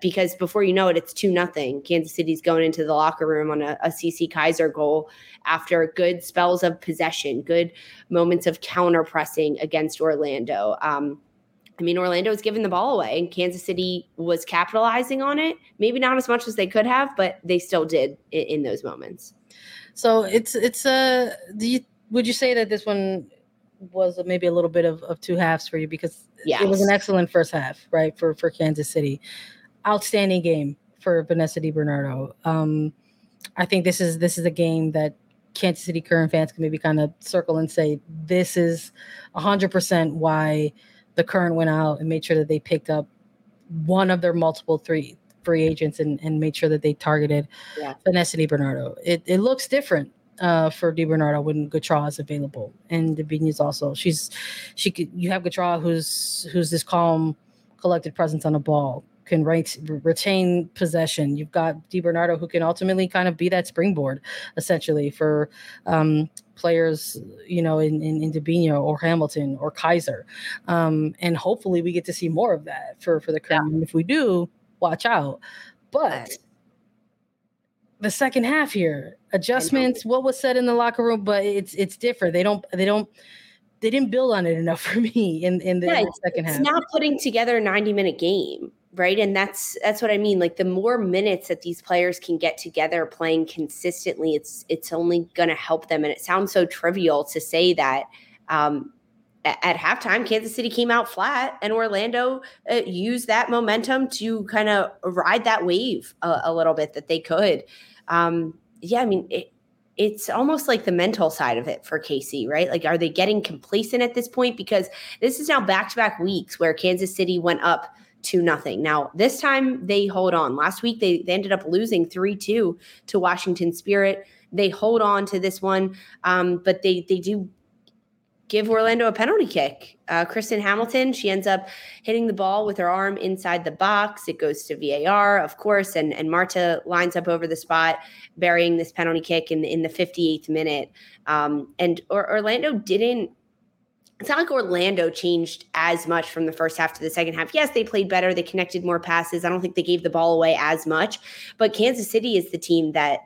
Because before you know it, it's 2-0. Kansas City's going into the locker room on a CC Kaiser goal after good spells of possession, good moments of counter pressing against Orlando. I mean, Orlando was giving the ball away, and Kansas City was capitalizing on it. Maybe not as much as they could have, but they still did in those moments. So it's would you say that this one was maybe a little bit of two halves for you? Because it was an excellent first half, right, for Kansas City. Outstanding game for Vanessa Di Bernardo. I think this is a game that Kansas City Current fans can maybe kind of circle and say, this is 100% why the Current went out and made sure that they picked up one of their multiple 3 free agents and made sure that they targeted Vanessa Di Bernardo. It looks different for Di Bernardo when Gautrat is available, and Debinha is also. You have Gautrat who's this calm, collected presence on the ball, can retain possession. You've got Di Bernardo who can ultimately kind of be that springboard essentially for players, you know, in Debinha or Hamilton or Kaiser. And hopefully we get to see more of that for the Current. And if we do, watch out. But the second half here, adjustments, what was said in the locker room, but it's different. They didn't build on it enough for me in the second half. It's not putting together a 90-minute game, right? And that's what I mean. Like, the more minutes that these players can get together playing consistently, it's only going to help them. And it sounds so trivial to say that at halftime, Kansas City came out flat, and Orlando used that momentum to kind of ride that wave a little bit that they could. I mean, it's almost like the mental side of it for KC, right? Like, are they getting complacent at this point? Because this is now back-to-back weeks where Kansas City went up 2-0. Now, this time they hold on. Last week, they ended up losing 3-2 to Washington Spirit. They hold on to this one, but they do give Orlando a penalty kick. Kristen Hamilton, she ends up hitting the ball with her arm inside the box. It goes to VAR, of course, and Marta lines up over the spot, burying this penalty kick in the 58th minute. Orlando didn't – it's not like Orlando changed as much from the first half to the second half. Yes, they played better. They connected more passes. I don't think they gave the ball away as much. But Kansas City is the team that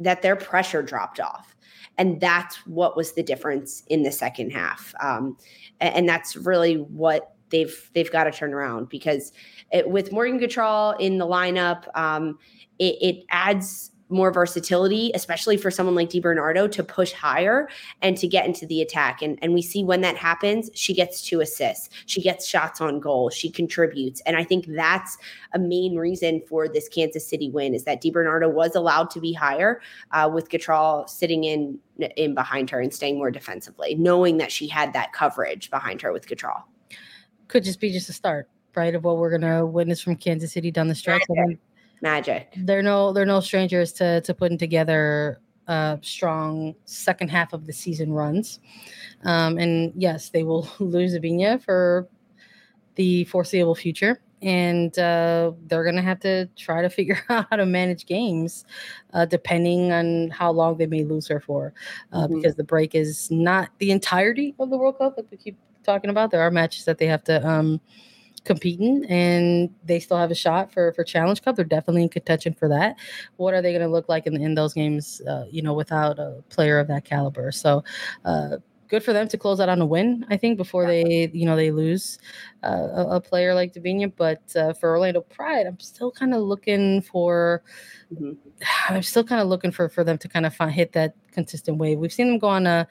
their pressure dropped off. And that's what was the difference in the second half. And that's really what they've got to turn around, because with Morgan Gautrat in the lineup, it adds more versatility, especially for someone like Di Bernardo, to push higher and to get into the attack. And we see when that happens, she gets 2 assists. She gets shots on goal. She contributes. And I think that's a main reason for this Kansas City win, is that Di Bernardo was allowed to be higher with Gautrat sitting in behind her and staying more defensively, knowing that she had that coverage behind her with Gautrat. Could just be just a start, right, of what we're going to witness from Kansas City down the stretch. Magic. They're no strangers to putting together strong second half of the season runs. And yes, they will lose Debinha for the foreseeable future. And they're going to have to try to figure out how to manage games depending on how long they may lose her for. Because the break is not the entirety of the World Cup, like we keep talking about. There are matches that they have to competing, and they still have a shot for Challenge Cup. They're definitely in contention for that. What are they going to look like in those games, without a player of that caliber? So good for them to close out on a win, I think, before they lose a player like Debinha. But for Orlando Pride, I'm still kind of looking for for them to kind of hit that consistent wave. We've seen them go on a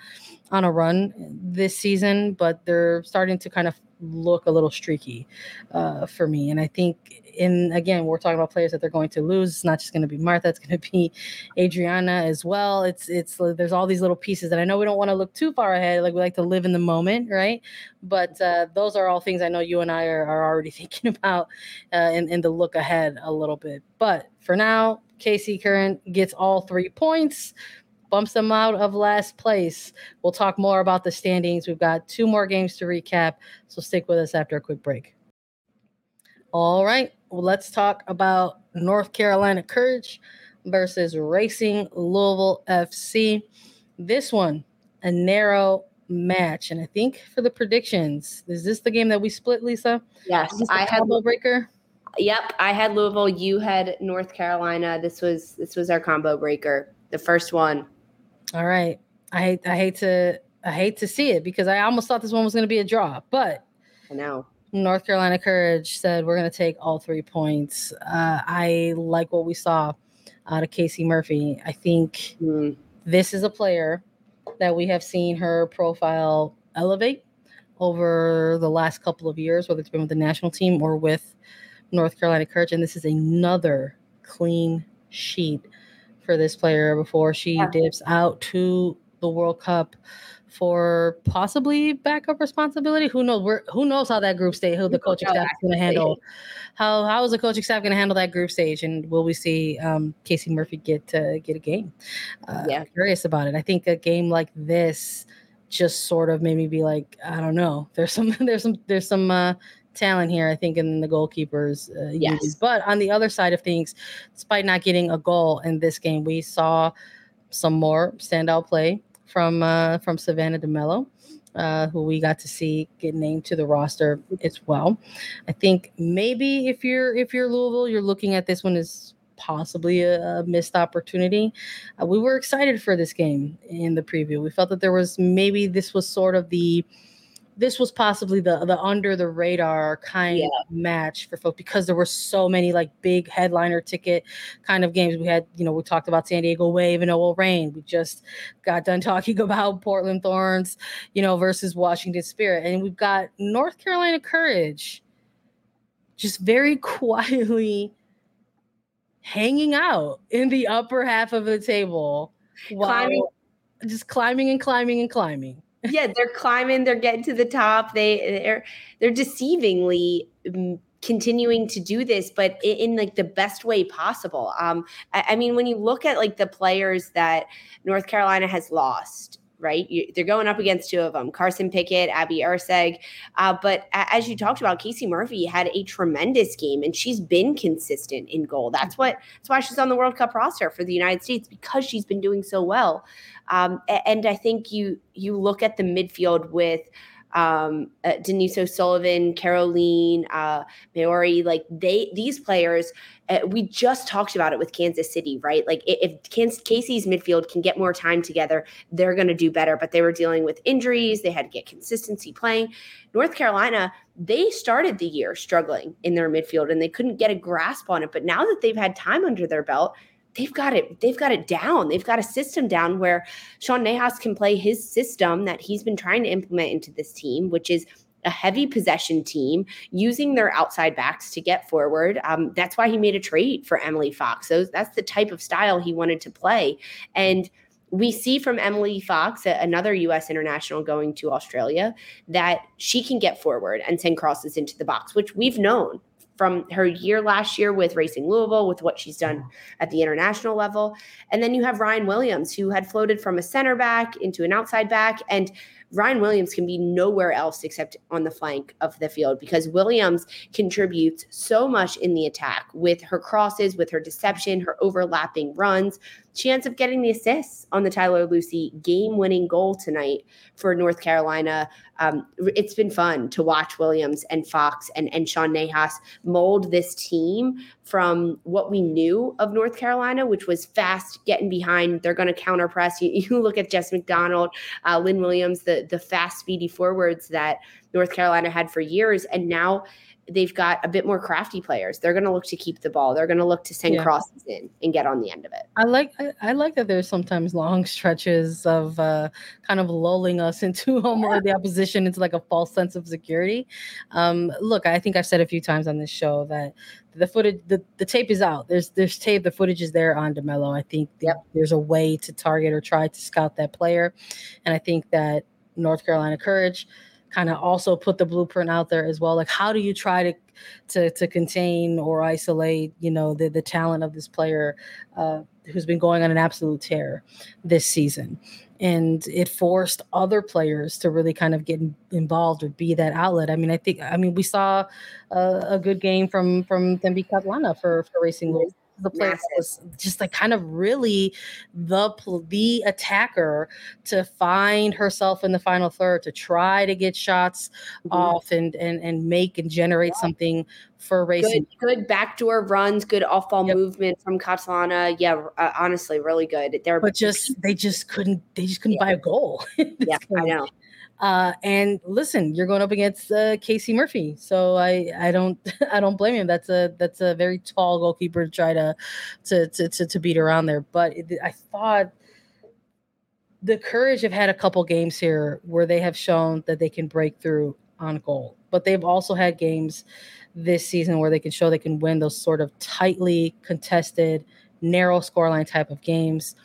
run this season, but they're starting to kind of look a little streaky for me. And I think, we're talking about players that they're going to lose. It's not just going to be Martha. It's going to be Adriana as well. It's there's all these little pieces that I know we don't want to look too far ahead. Like, we like to live in the moment, right? But those are all things I know you and I are already thinking about in the look ahead a little bit. But for now, KC Current gets all 3 points. Bumps them out of last place. We'll talk more about the standings. We've got 2 more games to recap, so stick with us after a quick break. All right, well, let's talk about North Carolina Courage versus Racing Louisville FC. This one, a narrow match. And I think for the predictions, is this the game that we split, Lisa? Yes. I had combo breaker. Yep, I had Louisville. You had North Carolina. This was our combo breaker, the first one. All right. I hate to see it, because I almost thought this one was going to be a draw, but I know North Carolina Courage said we're going to take all 3 points. I like what we saw out of Casey Murphy. I think this is a player that we have seen her profile elevate over the last couple of years, whether it's been with the national team or with North Carolina Courage. And this is another clean sheet for this player before she dips out to the World Cup for possibly backup responsibility. Who knows? Who knows how that group stage? Who the coaching staff is going to handle? How is the coaching staff going to handle that group stage? And will we see Casey Murphy get a game? I'm curious about it. I think a game like this just sort of made me be like, I don't know. There's some talent here, I think, in the goalkeepers. Yes. But on the other side of things, despite not getting a goal in this game, we saw some more standout play from Savannah DeMello, who we got to see get named to the roster as well. I think maybe if you're Louisville, you're looking at this one as possibly a missed opportunity. We were excited for this game in the preview. We felt that there was maybe this was possibly the under the radar kind of match for folks, because there were so many like big headliner ticket kind of games. We had, we talked about San Diego Wave and OL Reign. We just got done talking about Portland Thorns, versus Washington Spirit. And we've got North Carolina Courage just very quietly hanging out in the upper half of the table, climbing. Yeah, they're climbing. They're getting to the top. They're deceivingly continuing to do this, but in like the best way possible. I mean, when you look at like the players that North Carolina has lost right? They're going up against two of them, Carson Pickett, Abby Erceg. But as you talked about, Casey Murphy had a tremendous game, and she's been consistent in goal. That's why she's on the World Cup roster for the United States, because she's been doing so well. And I think you look at the midfield with Denise O'Sullivan, Caroline, Maori, like these players, we just talked about it with Kansas City, right? Like if Casey's midfield can get more time together, they're going to do better, but they were dealing with injuries. They had to get consistency playing. North Carolina, they started the year struggling in their midfield and they couldn't get a grasp on it. But now that they've had time under their belt, they've got it down. They've got a system down where Sean Nahas can play his system that he's been trying to implement into this team, which is a heavy possession team using their outside backs to get forward. That's why he made a trade for Emily Fox. So that's the type of style he wanted to play. And we see from Emily Fox, another U.S. international going to Australia, that she can get forward and send crosses into the box, which we've known from her year last year with Racing Louisville, with what she's done at the international level. And then you have Ryan Williams, who had floated from a center back into an outside back. And Ryan Williams can be nowhere else except on the flank of the field, because Williams contributes so much in the attack with her crosses, with her deception, her overlapping runs. She ends up getting the assists on the Tyler Lucy game-winning goal tonight for North Carolina. It's been fun to watch Williams and Fox and Sean Nahas mold this team from what we knew of North Carolina, which was fast, getting behind. They're going to counter-press. You look at Jess McDonald, Lynn Williams, the fast, speedy forwards that North Carolina had for years, and now they've got a bit more crafty players. They're going to look to keep the ball. They're going to look to send crosses in and get on the end of it. I like that there's sometimes long stretches of kind of lulling us into almost the opposition into like a false sense of security. Look, I think I've said a few times on this show that the footage, the tape is out. There's tape. The footage is there on DeMello. I think there's a way to target or try to scout that player. And I think that North Carolina Courage kind of also put the blueprint out there as well. Like, how do you try to contain or isolate, the talent of this player who's been going on an absolute tear this season? And it forced other players to really kind of get involved or be that outlet. I mean, we saw a good game from Thembi Catlana for Racing Louisville. The player was just like kind of really the attacker to find herself in the final third, to try to get shots off and make and generate something for Racing. Good backdoor runs, good off-ball movement from Catlana. Honestly, really good. They just couldn't buy a goal. Yeah, I know. And listen, you're going up against Casey Murphy, so I don't blame him. That's a very tall goalkeeper to try to beat around there. But I thought the Courage have had a couple games here where they have shown that they can break through on goal, but they've also had games this season where they can show they can win those sort of tightly contested, narrow scoreline type of games,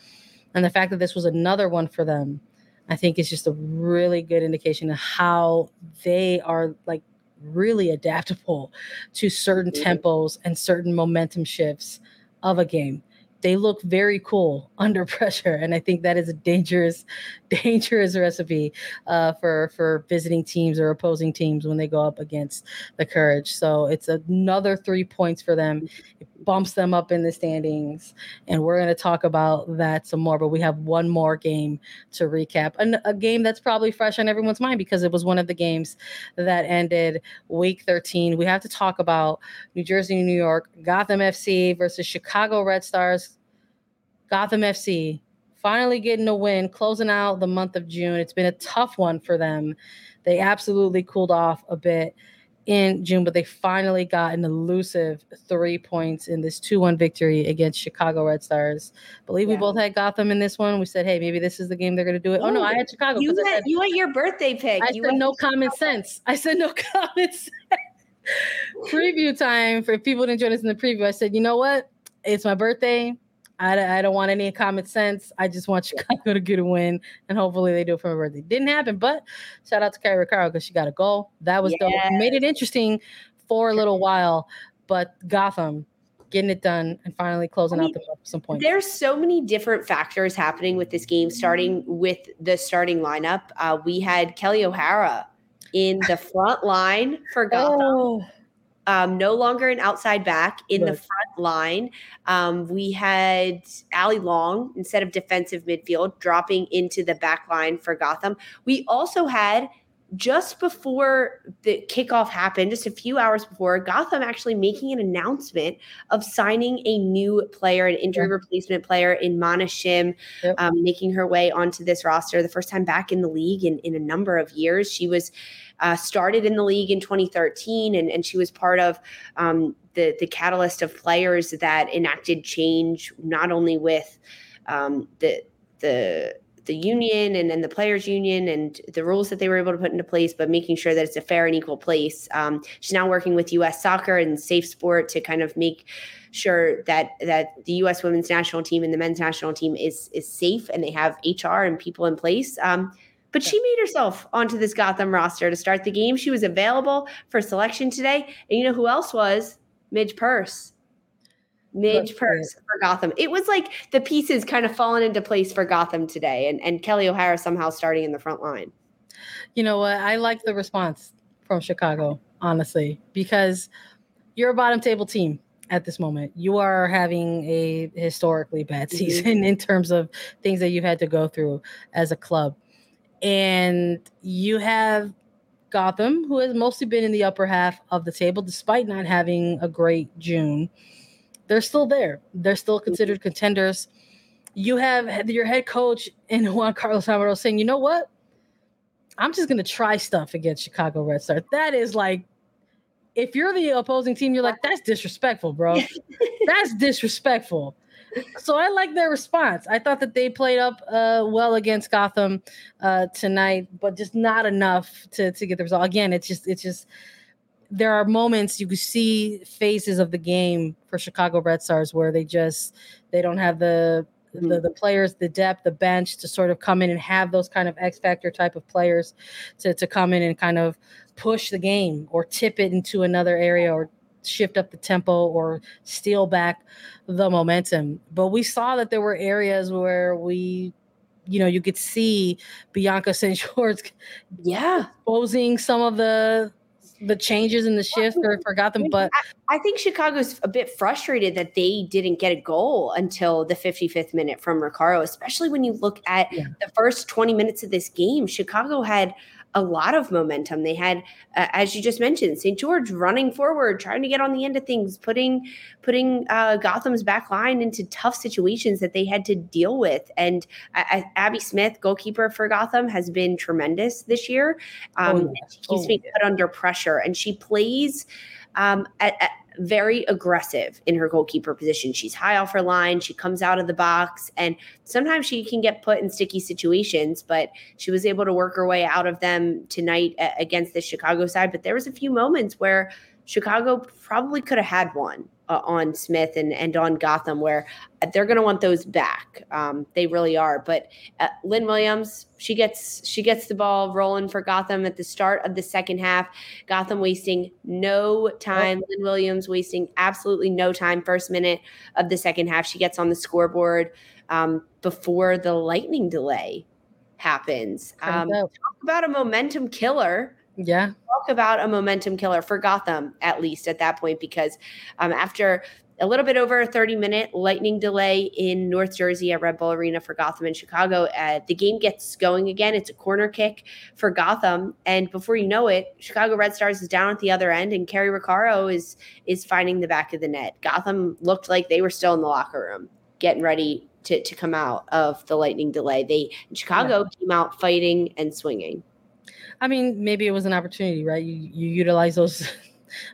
and the fact that this was another one for them, I think it's just a really good indication of how they are like really adaptable to certain tempos and certain momentum shifts of a game. They look very cool under pressure. And I think that is a dangerous, dangerous recipe for visiting teams or opposing teams when they go up against the Courage. So it's another 3 points for them. It bumps them up in the standings. And we're going to talk about that some more, but we have one more game to recap. A game that's probably fresh on everyone's mind because it was one of the games that ended week 13. We have to talk about New Jersey, New York, Gotham FC versus Chicago Red Stars. Gotham FC finally getting a win, closing out the month of June. It's been a tough one for them. They absolutely cooled off a bit in June, but they finally got an elusive 3 points in this 2-1 victory against Chicago Red Stars. I believe we both had Gotham in this one. We said, hey, maybe this is the game they're going to do it. Oh, no, I had Chicago. You had your birthday pick. I said no common sense. Preview time. For people who didn't join us in the preview, I said, you know what? It's my birthday. I don't want any common sense. I just want Chicago to get a win, and hopefully they do it for my birthday. Didn't happen, but shout out to Carrie Ricardo because she got a goal. That was dope. Made it interesting for a little while, but Gotham getting it done, and finally closing out the some points. There's so many different factors happening with this game, starting with the starting lineup. We had Kelly O'Hara in the front line for Gotham. Oh. No longer an outside back in the front line. We had Allie Long instead of defensive midfield dropping into the back line for Gotham. We also had, just before the kickoff happened, just a few hours before, Gotham actually making an announcement of signing a new player, an injury replacement player in Mana Shim, making her way onto this roster. The first time back in the league in a number of years. She was started in the league in 2013, and she was part of the catalyst of players that enacted change, not only with the union and then the players union and the rules that they were able to put into place, but making sure that it's a fair and equal place. She's now working with U.S. Soccer and Safe Sport to kind of make sure that the U.S. women's national team and the men's national team is safe, and they have HR and people in place. But she made herself onto this Gotham roster to start the game. She was available for selection today. And you know who else was? Midge Purse. Midge Purse for Gotham. It was like the pieces kind of falling into place for Gotham today, and Kelly O'Hara somehow starting in the front line. You know what? I like the response from Chicago, honestly, because you're a bottom table team at this moment. You are having a historically bad season in terms of things that you've had to go through as a club. And you have Gotham, who has mostly been in the upper half of the table, despite not having a great June. They're still there. They're still considered contenders. You have your head coach in Juan Carlos Amaro saying, you know what? I'm just going to try stuff against Chicago Red Stars. That is like, if you're the opposing team, you're like, that's disrespectful, bro. That's disrespectful. So I like their response. I thought that they played up well against Gotham tonight, but just not enough to get the result. Again, it's just there are moments you can see phases of the game for Chicago Red Stars where they don't have the players, the depth, the bench to sort of come in and have those kind of X factor type of players to come in and kind of push the game or tip it into another area or shift up the tempo or steal back the momentum. But we saw that there were areas where you could see Bianca St. George exposing some of the changes in the shift or forgot them. But I think Chicago's a bit frustrated that they didn't get a goal until the 55th minute from Recaro, especially when you look at the first 20 minutes of this game. Chicago had a lot of momentum. They had, as you just mentioned, St. George running forward, trying to get on the end of things, putting Gotham's back line into tough situations that they had to deal with. And Abby Smith, goalkeeper for Gotham, has been tremendous this year. And she keeps being put under pressure, and she plays very aggressive in her goalkeeper position. She's high off her line. She comes out of the box, and sometimes she can get put in sticky situations, but she was able to work her way out of them tonight against the Chicago side. But there was a few moments where Chicago probably could have had one on Smith and on Gotham where they're going to want those back. They really are. But Lynn Williams, she gets the ball rolling for Gotham at the start of the second half. Gotham wasting no time. Oh. Lynn Williams wasting absolutely no time. First minute of the second half, she gets on the scoreboard before the lightning delay happens. Talk about a momentum killer. Yeah. Talk about a momentum killer for Gotham, at least at that point, because after a little bit over a 30-minute lightning delay in North Jersey at Red Bull Arena for Gotham and Chicago, the game gets going again. It's a corner kick for Gotham. And before you know it, Chicago Red Stars is down at the other end, and Carrie Recaro is finding the back of the net. Gotham looked like they were still in the locker room, getting ready to come out of the lightning delay. Chicago came out fighting and swinging. I mean, maybe it was an opportunity, right? You utilize those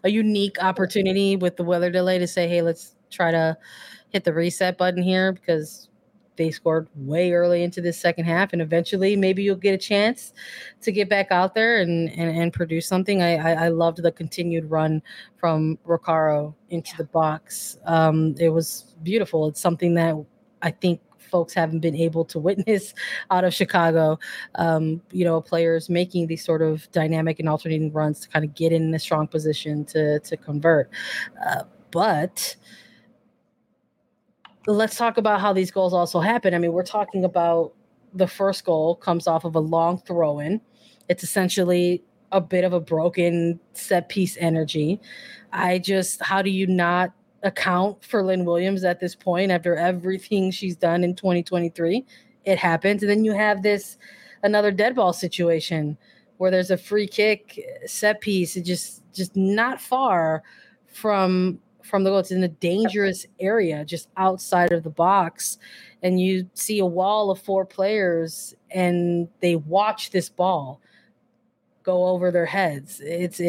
a unique opportunity with the weather delay to say, hey, let's try to hit the reset button here because they scored way early into this second half, and eventually maybe you'll get a chance to get back out there and produce something. I loved the continued run from Recaro into the box. It was beautiful. It's something that I think folks haven't been able to witness out of Chicago, players making these sort of dynamic and alternating runs to kind of get in a strong position to convert. But let's talk about how these goals also happen. I mean, we're talking about the first goal comes off of a long throw-in. It's essentially a bit of a broken set-piece energy. How do you not account for Lynn Williams at this point after everything she's done in 2023? It happens. And then you have another dead ball situation where there's a free kick set piece. It just not far from the goal. It's in a dangerous area, just outside of the box. And you see a wall of four players and they watch this ball go over their heads. It's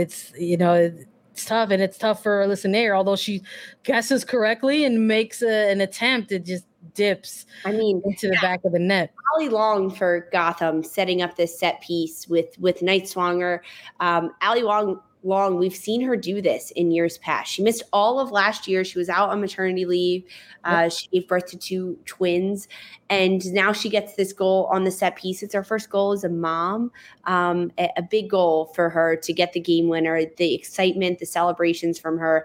tough, and it's tough for Alyssa Nair. Although she guesses correctly and makes an attempt, it just dips into the back of the net. Ali Long for Gotham setting up this set piece with Nightswanger. Ali Long, we've seen her do this in years past. She missed all of last year. She was out on maternity leave. She gave birth to two twins, and now she gets this goal on the set piece. It's her first goal as a mom, a big goal for her to get the game winner, the excitement, the celebrations from her.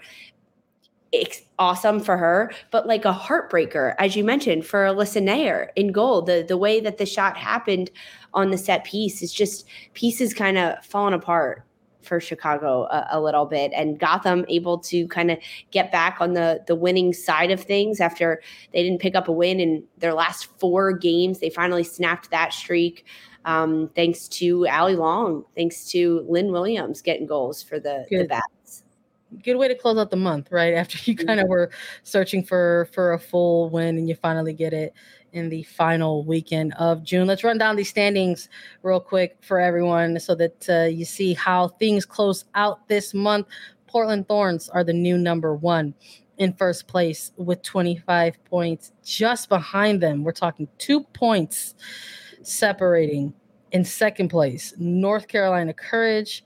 It's awesome for her, but like a heartbreaker, as you mentioned, for Alyssa Nair in goal. The way that the shot happened on the set piece is just pieces kind of falling apart for Chicago a little bit, and Gotham able to kind of get back on the winning side of things after they didn't pick up a win in their last four games. They finally snapped that streak thanks to Ali Long, thanks to Lynn Williams getting goals for the Bats. Good way to close out the month, right? After you kind of were searching for a full win and you finally get it in the final weekend of June. Let's run down these standings real quick for everyone so that you see how things close out this month. Portland Thorns are the new number one in first place with 25 points. Just behind them, we're talking 2 points separating in second place, North Carolina Courage,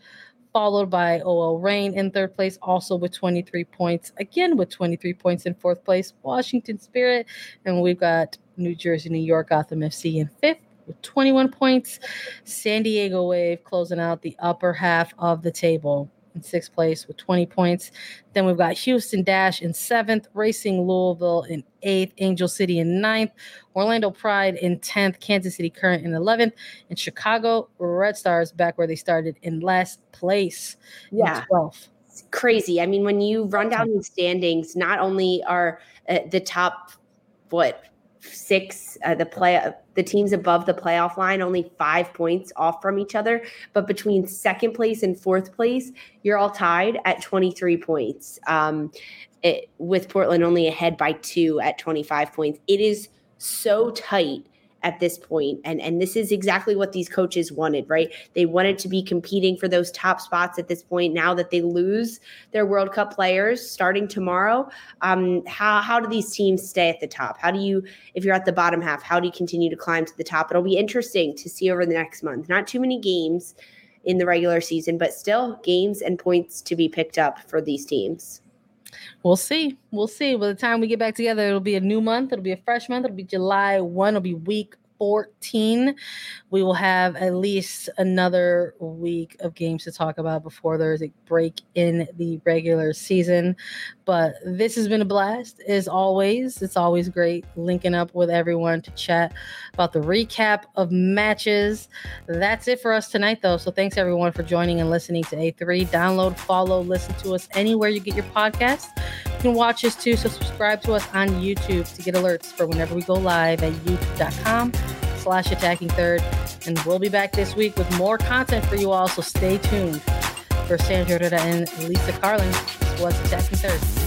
followed by OL Reign in third place, also with 23 points. Again, with 23 points in fourth place, Washington Spirit. And we've got New Jersey, New York, Gotham FC in fifth with 21 points. San Diego Wave closing out the upper half of the table in sixth place with 20 points. Then we've got Houston Dash in seventh, Racing Louisville in eighth, Angel City in ninth, Orlando Pride in 10th, Kansas City Current in 11th, and Chicago Red Stars back where they started in last place in 12th. It's crazy. I mean, when you run down the standings, not only are the top, six, the teams above the playoff line only 5 points off from each other, but between second place and fourth place, you're all tied at 23 points. With Portland only ahead by 2 at 25 points, it is so tight at this point. And this is exactly what these coaches wanted, right? They wanted to be competing for those top spots at this point. Now that they lose their World Cup players starting tomorrow, how do these teams stay at the top? How do you, if you're at the bottom half, how do you continue to climb to the top? It'll be interesting to see over the next month. Not too many games in the regular season, but still games and points to be picked up for these teams. We'll see. By the time we get back together, it'll be a new month. It'll be a fresh month. It'll be July 1. It'll be week 14. We will have at least another week of games to talk about before there's a break in the regular season. But this has been a blast, as always. It's always great linking up with everyone to chat about the recap of matches. That's it for us tonight, though. So thanks, everyone, for joining and listening to A3. Download, follow, listen to us anywhere you get your podcasts. You can watch us, too, so subscribe to us on YouTube to get alerts for whenever we go live at youtube.com/Attacking Third. And we'll be back this week with more content for you all, so stay tuned. For Sandra and Lisa Carlin, this was Attacking Third.